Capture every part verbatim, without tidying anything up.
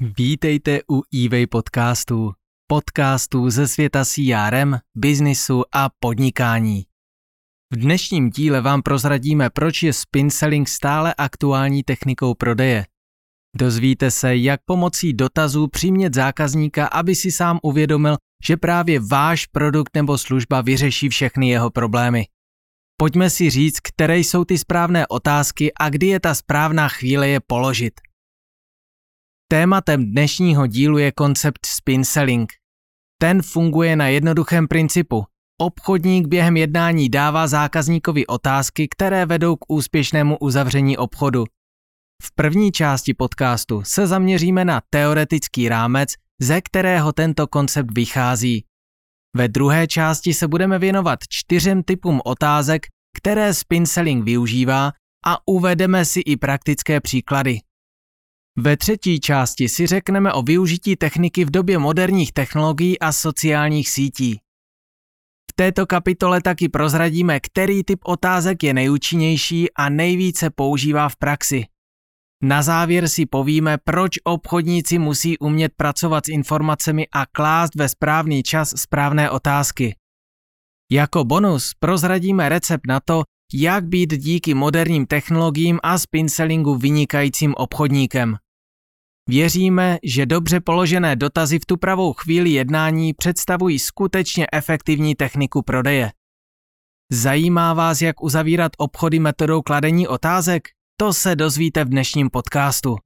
Vítejte u eWay-Podcastu, podcastů ze světa C R M, biznisu a podnikání. V dnešním díle vám prozradíme, proč je spin selling stále aktuální technikou prodeje. Dozvíte se, jak pomocí dotazů přimět zákazníka, aby si sám uvědomil, že právě váš produkt nebo služba vyřeší všechny jeho problémy. Pojďme si říct, které jsou ty správné otázky a kdy je ta správná chvíle je položit. Tématem dnešního dílu je koncept spin selling. Ten funguje na jednoduchém principu. Obchodník během jednání dává zákazníkovi otázky, které vedou k úspěšnému uzavření obchodu. V první části podcastu se zaměříme na teoretický rámec, ze kterého tento koncept vychází. Ve druhé části se budeme věnovat čtyřem typům otázek, které spin selling využívá, a uvedeme si i praktické příklady. Ve třetí části si řekneme o využití techniky v době moderních technologií a sociálních sítí. V této kapitole taky prozradíme, který typ otázek je nejúčinnější a nejvíce používá v praxi. Na závěr si povíme, proč obchodníci musí umět pracovat s informacemi a klást ve správný čas správné otázky. Jako bonus prozradíme recept na to, jak být díky moderním technologiím a spin sellingu vynikajícím obchodníkem. Věříme, že dobře položené dotazy v tu pravou chvíli jednání představují skutečně efektivní techniku prodeje. Zajímá vás, jak uzavírat obchody metodou kladení otázek? To se dozvíte v dnešním podcastu.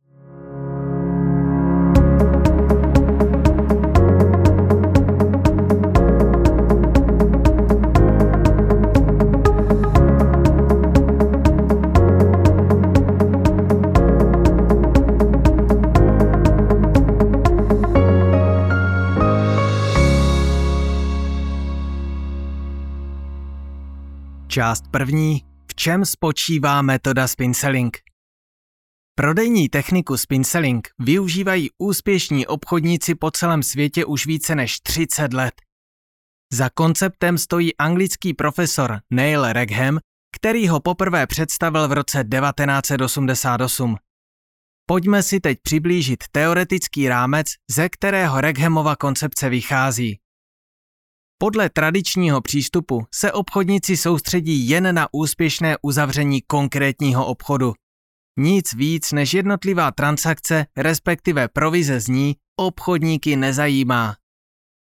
Část první. V čem spočívá metoda spin selling? Prodejní techniku spin selling využívají úspěšní obchodníci po celém světě už více než třicet let. Za konceptem stojí anglický profesor Neil Rackham, který ho poprvé představil v roce devatenáct set osmdesát osm. Pojďme si teď přiblížit teoretický rámec, ze kterého Rackhamova koncepce vychází. Podle tradičního přístupu se obchodníci soustředí jen na úspěšné uzavření konkrétního obchodu. Nic víc než jednotlivá transakce, respektive provize z ní, obchodníky nezajímá.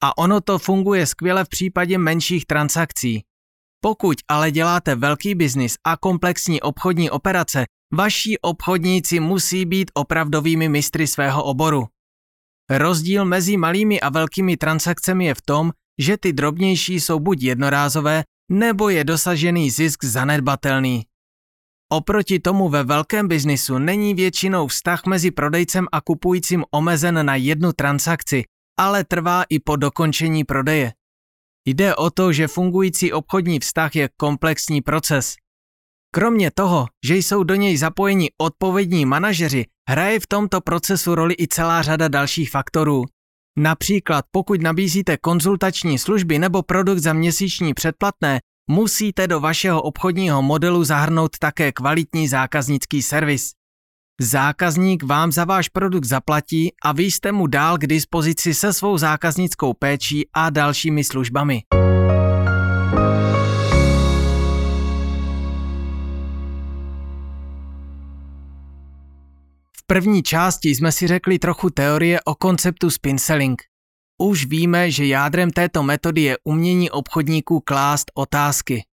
A ono to funguje skvěle v případě menších transakcí. Pokud ale děláte velký biznis a komplexní obchodní operace, vaši obchodníci musí být opravdovými mistry svého oboru. Rozdíl mezi malými a velkými transakcemi je v tom, že ty drobnější jsou buď jednorázové, nebo je dosažený zisk zanedbatelný. Oproti tomu ve velkém biznisu není většinou vztah mezi prodejcem a kupujícím omezen na jednu transakci, ale trvá i po dokončení prodeje. Jde o to, že fungující obchodní vztah je komplexní proces. Kromě toho, že jsou do něj zapojeni odpovědní manažeři, hraje v tomto procesu roli i celá řada dalších faktorů. Například pokud nabízíte konzultační služby nebo produkt za měsíční předplatné, musíte do vašeho obchodního modelu zahrnout také kvalitní zákaznický servis. Zákazník vám za váš produkt zaplatí a vy jste mu dál k dispozici se svou zákaznickou péčí a dalšími službami. V první části jsme si řekli trochu teorie o konceptu spin selling. Už víme, že jádrem této metody je umění obchodníků klást otázky.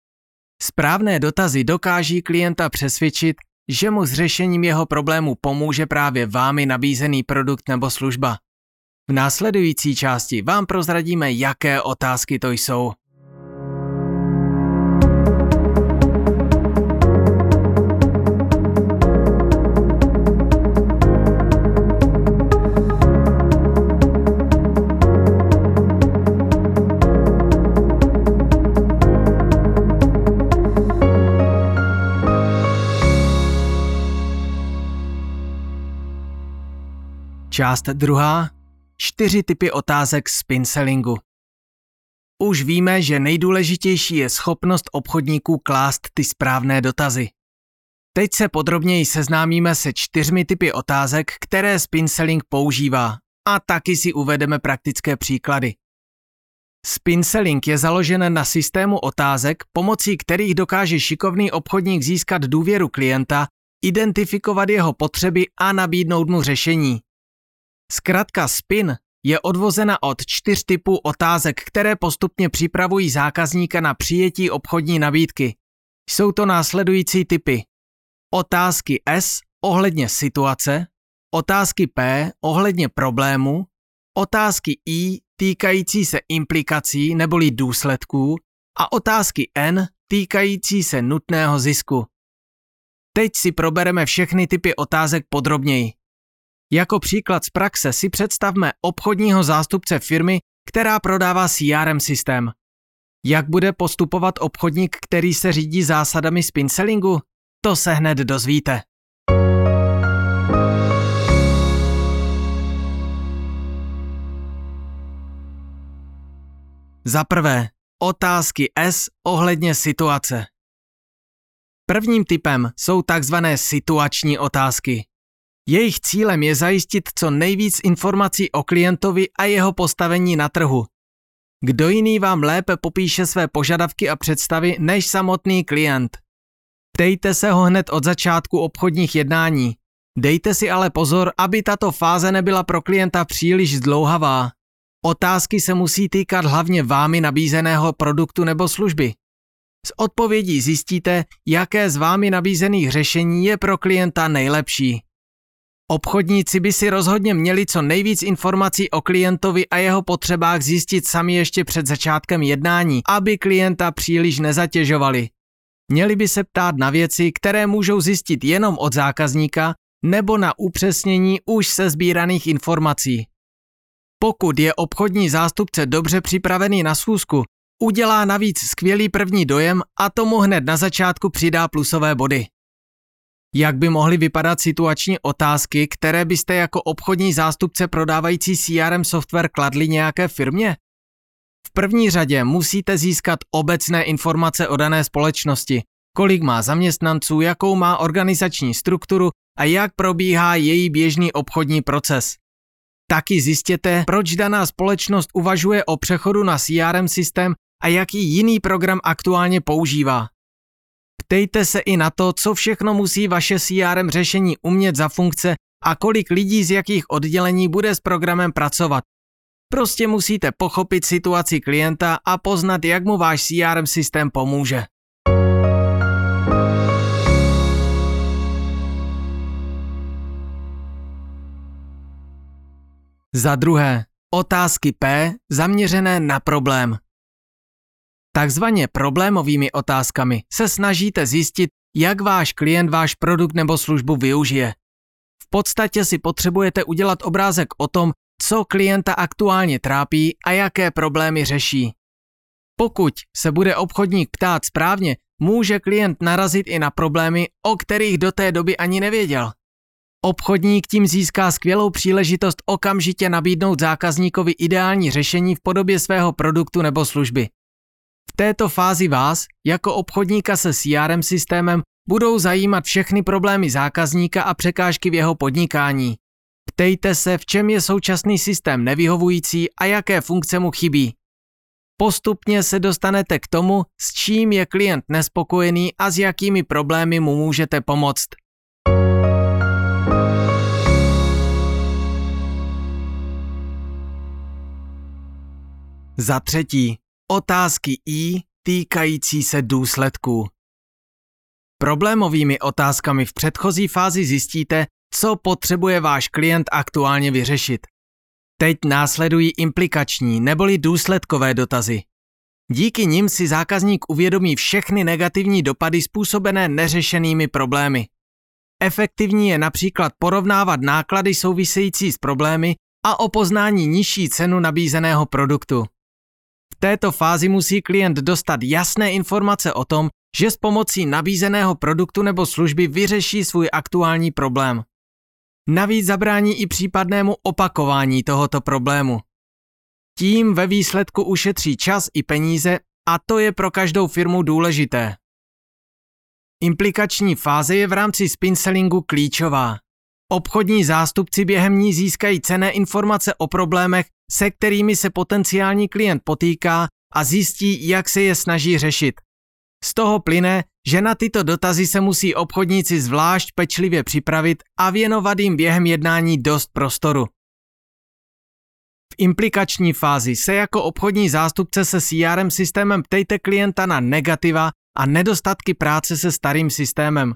Správné dotazy dokáží klienta přesvědčit, že mu s řešením jeho problému pomůže právě vámi nabízený produkt nebo služba. V následující části vám prozradíme, jaké otázky to jsou. Část druhá. Čtyři typy otázek spin sellingu. Už víme, že nejdůležitější je schopnost obchodníků klást ty správné dotazy. Teď se podrobněji seznámíme se čtyřmi typy otázek, které spin selling používá, a taky si uvedeme praktické příklady. Spin selling je založen na systému otázek, pomocí kterých dokáže šikovný obchodník získat důvěru klienta, identifikovat jeho potřeby a nabídnout mu řešení. Zkratka spin je odvozena od čtyř typů otázek, které postupně připravují zákazníka na přijetí obchodní nabídky. Jsou to následující typy: otázky S ohledně situace, otázky P ohledně problému, otázky I týkající se implikací neboli důsledků a otázky N týkající se nutného zisku. Teď si probereme všechny typy otázek podrobněji. Jako příklad z praxe si představme obchodního zástupce firmy, která prodává C R M systém. Jak bude postupovat obchodník, který se řídí zásadami spin sellingu? To se hned dozvíte. Za prvé, otázky S ohledně situace. Prvním typem jsou takzvané situační otázky. Jejich cílem je zajistit co nejvíc informací o klientovi a jeho postavení na trhu. Kdo jiný vám lépe popíše své požadavky a představy než samotný klient? Ptejte se ho hned od začátku obchodních jednání. Dejte si ale pozor, aby tato fáze nebyla pro klienta příliš zdlouhavá. Otázky se musí týkat hlavně vámi nabízeného produktu nebo služby. Z odpovědí zjistíte, jaké z vámi nabízených řešení je pro klienta nejlepší. Obchodníci by si rozhodně měli co nejvíc informací o klientovi a jeho potřebách zjistit sami ještě před začátkem jednání, aby klienta příliš nezatěžovali. Měli by se ptát na věci, které můžou zjistit jenom od zákazníka, nebo na upřesnění už sesbíraných informací. Pokud je obchodní zástupce dobře připravený na schůzku, udělá navíc skvělý první dojem a tomu hned na začátku přidá plusové body. Jak by mohly vypadat situační otázky, které byste jako obchodní zástupce prodávající C R M software kladli nějaké firmě? V první řadě musíte získat obecné informace o dané společnosti, kolik má zaměstnanců, jakou má organizační strukturu a jak probíhá její běžný obchodní proces. Taky zjistěte, proč daná společnost uvažuje o přechodu na C R M systém a jaký jiný program aktuálně používá. Ptejte se i na to, co všechno musí vaše C R M řešení umět za funkce a kolik lidí z jakých oddělení bude s programem pracovat. Prostě musíte pochopit situaci klienta a poznat, jak mu váš C R M systém pomůže. Za druhé, otázky P zaměřené na problém. Takzvaně problémovými otázkami se snažíte zjistit, jak váš klient váš produkt nebo službu využije. V podstatě si potřebujete udělat obrázek o tom, co klienta aktuálně trápí a jaké problémy řeší. Pokud se bude obchodník ptát správně, může klient narazit i na problémy, o kterých do té doby ani nevěděl. Obchodník tím získá skvělou příležitost okamžitě nabídnout zákazníkovi ideální řešení v podobě svého produktu nebo služby. V této fázi vás, jako obchodníka se C R M systémem, budou zajímat všechny problémy zákazníka a překážky v jeho podnikání. Ptejte se, v čem je současný systém nevyhovující a jaké funkce mu chybí. Postupně se dostanete k tomu, s čím je klient nespokojený a s jakými problémy mu můžete pomoct. Za třetí, otázky I týkající se důsledků. Problémovými otázkami v předchozí fázi zjistíte, co potřebuje váš klient aktuálně vyřešit. Teď následují implikační neboli důsledkové dotazy. Díky nim si zákazník uvědomí všechny negativní dopady způsobené neřešenými problémy. Efektivní je například porovnávat náklady související s problémy a o poznání nižší cenu nabízeného produktu. V této fázi musí klient dostat jasné informace o tom, že s pomocí nabízeného produktu nebo služby vyřeší svůj aktuální problém. Navíc zabrání i případnému opakování tohoto problému. Tím ve výsledku ušetří čas i peníze a to je pro každou firmu důležité. Implikační fáze je v rámci spin sellingu klíčová. Obchodní zástupci během ní získají cenné informace o problémech, se kterými se potenciální klient potýká, a zjistí, jak se je snaží řešit. Z toho plyne, že na tyto dotazy se musí obchodníci zvlášť pečlivě připravit a věnovat jim během jednání dost prostoru. V implikační fázi se jako obchodní zástupce se C R M systémem ptejte klienta na negativa a nedostatky práce se starým systémem.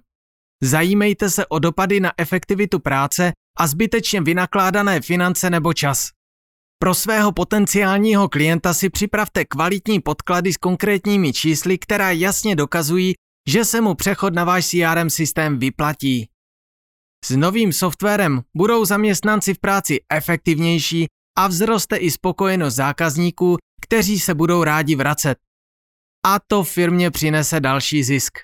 Zajímejte se o dopady na efektivitu práce a zbytečně vynakládané finance nebo čas. Pro svého potenciálního klienta si připravte kvalitní podklady s konkrétními čísly, která jasně dokazují, že se mu přechod na váš C R M systém vyplatí. S novým softwarem budou zaměstnanci v práci efektivnější a vzroste i spokojenost zákazníků, kteří se budou rádi vracet. A to firmě přinese další zisk.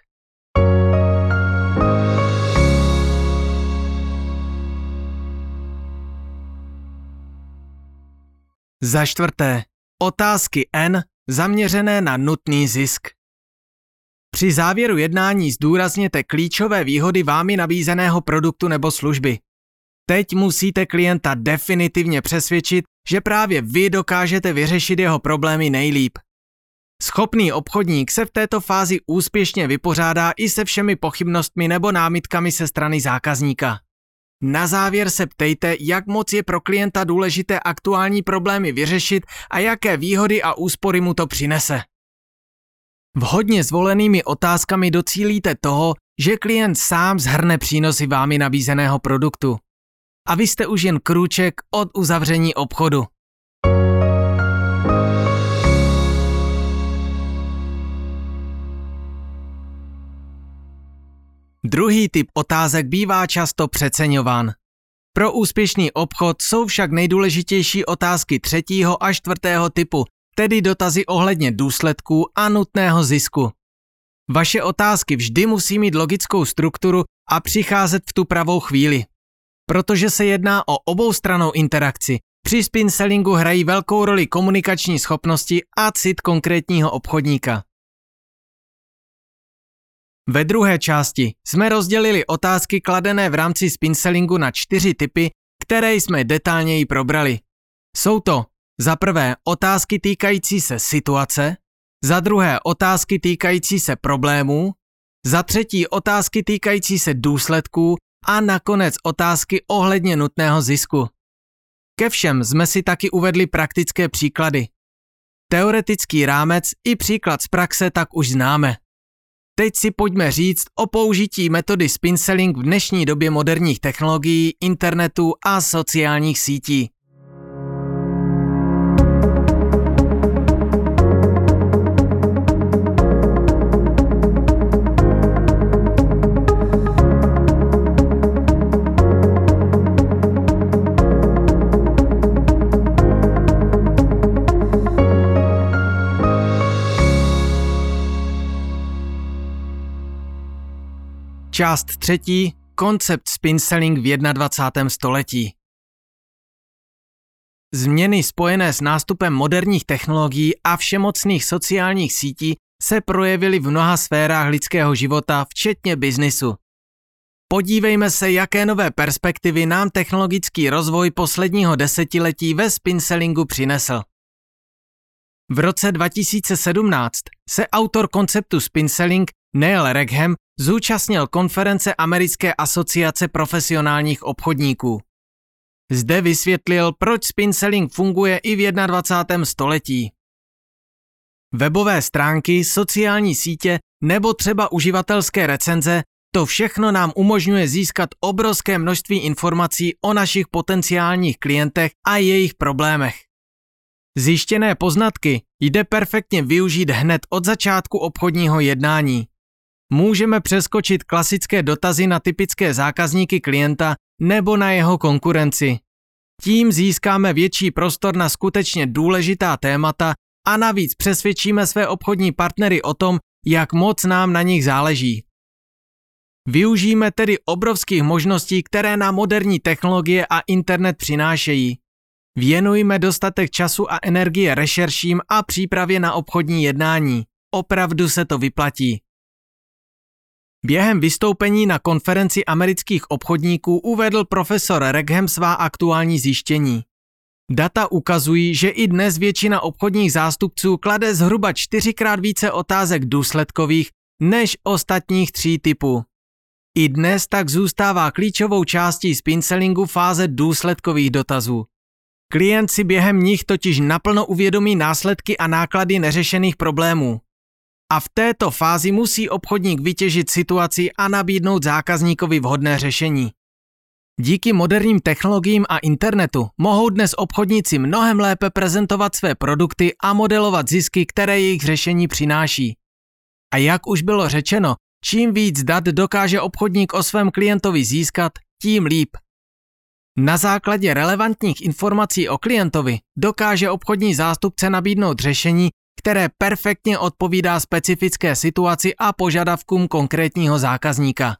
Za čtvrté, otázky N zaměřené na nutný zisk. Při závěru jednání zdůrazněte klíčové výhody vámi nabízeného produktu nebo služby. Teď musíte klienta definitivně přesvědčit, že právě vy dokážete vyřešit jeho problémy nejlíp. Schopný obchodník se v této fázi úspěšně vypořádá i se všemi pochybnostmi nebo námitkami ze strany zákazníka. Na závěr se ptejte, jak moc je pro klienta důležité aktuální problémy vyřešit a jaké výhody a úspory mu to přinese. Vhodně zvolenými otázkami docílíte toho, že klient sám zhrne přínosy vámi nabízeného produktu. A vy jste už jen krůček od uzavření obchodu. Druhý typ otázek bývá často přeceňován. Pro úspěšný obchod jsou však nejdůležitější otázky třetího a čtvrtého typu, tedy dotazy ohledně důsledků a nutného zisku. Vaše otázky vždy musí mít logickou strukturu a přicházet v tu pravou chvíli. Protože se jedná o oboustrannou interakci, při spin sellingu hrají velkou roli komunikační schopnosti a cit konkrétního obchodníka. Ve druhé části jsme rozdělili otázky kladené v rámci spin sellingu na čtyři typy, které jsme detailněji probrali. Jsou to za prvé otázky týkající se situace, za druhé otázky týkající se problémů, za třetí otázky týkající se důsledků a nakonec otázky ohledně nutného zisku. Ke všem jsme si taky uvedli praktické příklady. Teoretický rámec i příklad z praxe tak už známe. Teď si pojďme říct o použití metody spin selling v dnešní době moderních technologií, internetu a sociálních sítí. Část třetí. Koncept spin selling v dvacátém prvním století. Změny spojené s nástupem moderních technologií a všemocných sociálních sítí se projevily v mnoha sférách lidského života, včetně biznisu. Podívejme se, jaké nové perspektivy nám technologický rozvoj posledního desetiletí ve spin sellingu přinesl. V roce dva tisíce sedmnáct se autor konceptu spin selling Neil Rackham zúčastnil konference Americké asociace profesionálních obchodníků. Zde vysvětlil, proč spin selling funguje i v dvacátém prvním století. Webové stránky, sociální sítě nebo třeba uživatelské recenze, to všechno nám umožňuje získat obrovské množství informací o našich potenciálních klientech a jejich problémech. Zjištěné poznatky jde perfektně využít hned od začátku obchodního jednání. Můžeme přeskočit klasické dotazy na typické zákazníky klienta nebo na jeho konkurenci. Tím získáme větší prostor na skutečně důležitá témata a navíc přesvědčíme své obchodní partnery o tom, jak moc nám na nich záleží. Využijeme tedy obrovských možností, které nám moderní technologie a internet přinášejí. Věnujme dostatek času a energie rešerším a přípravě na obchodní jednání. Opravdu se to vyplatí. Během vystoupení na konferenci amerických obchodníků uvedl profesor Rackham svá aktuální zjištění. Data ukazují, že i dnes většina obchodních zástupců klade zhruba čtyřikrát více otázek důsledkových než ostatních tří typů. I dnes tak zůstává klíčovou částí spin sellingu fáze důsledkových dotazů. Klient si během nich totiž naplno uvědomí následky a náklady neřešených problémů. A v této fázi musí obchodník vytěžit situaci a nabídnout zákazníkovi vhodné řešení. Díky moderním technologiím a internetu mohou dnes obchodníci mnohem lépe prezentovat své produkty a modelovat zisky, které jejich řešení přináší. A jak už bylo řečeno, čím víc dat dokáže obchodník o svém klientovi získat, tím líp. Na základě relevantních informací o klientovi dokáže obchodní zástupce nabídnout řešení, které perfektně odpovídá specifické situaci a požadavkům konkrétního zákazníka.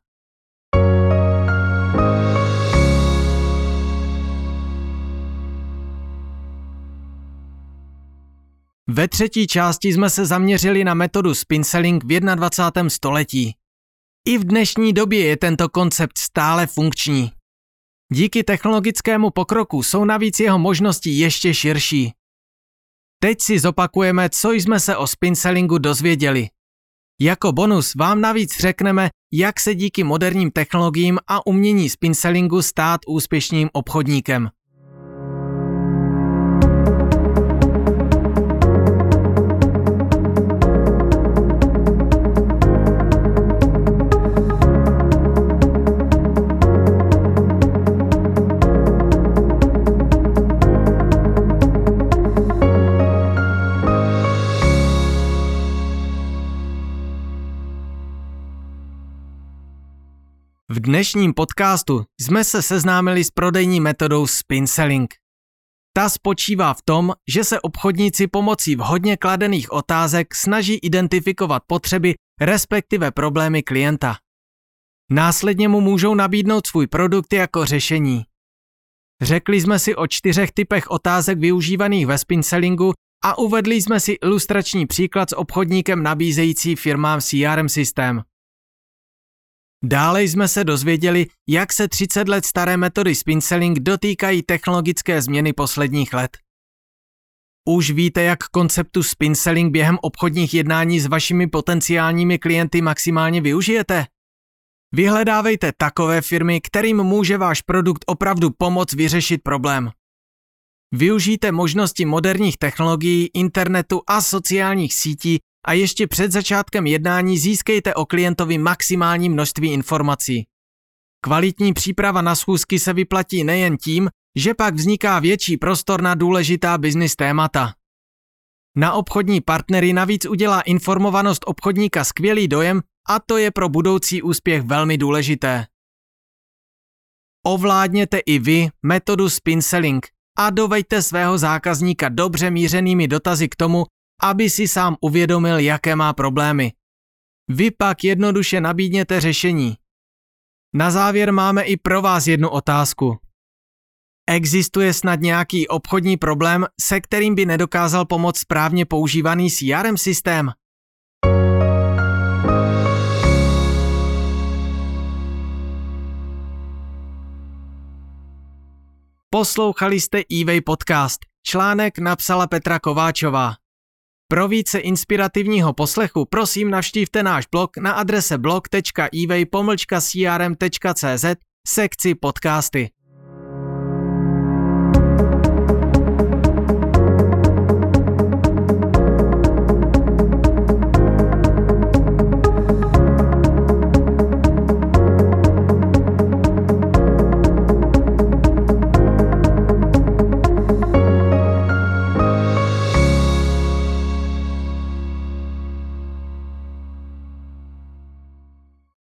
Ve třetí části jsme se zaměřili na metodu spin selling v dvacátém prvním století. I v dnešní době je tento koncept stále funkční. Díky technologickému pokroku jsou navíc jeho možnosti ještě širší. Teď si zopakujeme, co jsme se o spin sellingu dozvěděli. Jako bonus vám navíc řekneme, jak se díky moderním technologiím a umění spin sellingu stát úspěšným obchodníkem. V dnešním podcastu jsme se seznámili s prodejní metodou spin selling. Ta spočívá v tom, že se obchodníci pomocí vhodně kladených otázek snaží identifikovat potřeby, respektive problémy klienta. Následně mu můžou nabídnout svůj produkt jako řešení. Řekli jsme si o čtyřech typech otázek využívaných ve spin sellingu a uvedli jsme si ilustrační příklad s obchodníkem nabízející firmám C R M systém. Dále jsme se dozvěděli, jak se třicet let staré metody spin selling dotýkají technologické změny posledních let. Už víte, jak konceptu spin selling během obchodních jednání s vašimi potenciálními klienty maximálně využijete? Vyhledávejte takové firmy, kterým může váš produkt opravdu pomoct vyřešit problém. Využijte možnosti moderních technologií, internetu a sociálních sítí a ještě před začátkem jednání získejte o klientovi maximální množství informací. Kvalitní příprava na schůzky se vyplatí nejen tím, že pak vzniká větší prostor na důležitá business témata. Na obchodní partnery navíc udělá informovanost obchodníka skvělý dojem a to je pro budoucí úspěch velmi důležité. Ovládněte i vy metodu spin selling a doveďte svého zákazníka dobře mířenými dotazy k tomu, aby si sám uvědomil, jaké má problémy. Vy pak jednoduše nabídněte řešení. Na závěr máme i pro vás jednu otázku. Existuje snad nějaký obchodní problém, se kterým by nedokázal pomoct správně používaný C R M systém? Poslouchali jste eWay-Podcast. Článek napsala Petra Kováčová. Pro více inspirativního poslechu prosím navštívte náš blog na adrese blog tečka e way pomlčka c r m tečka c z sekci podcasty.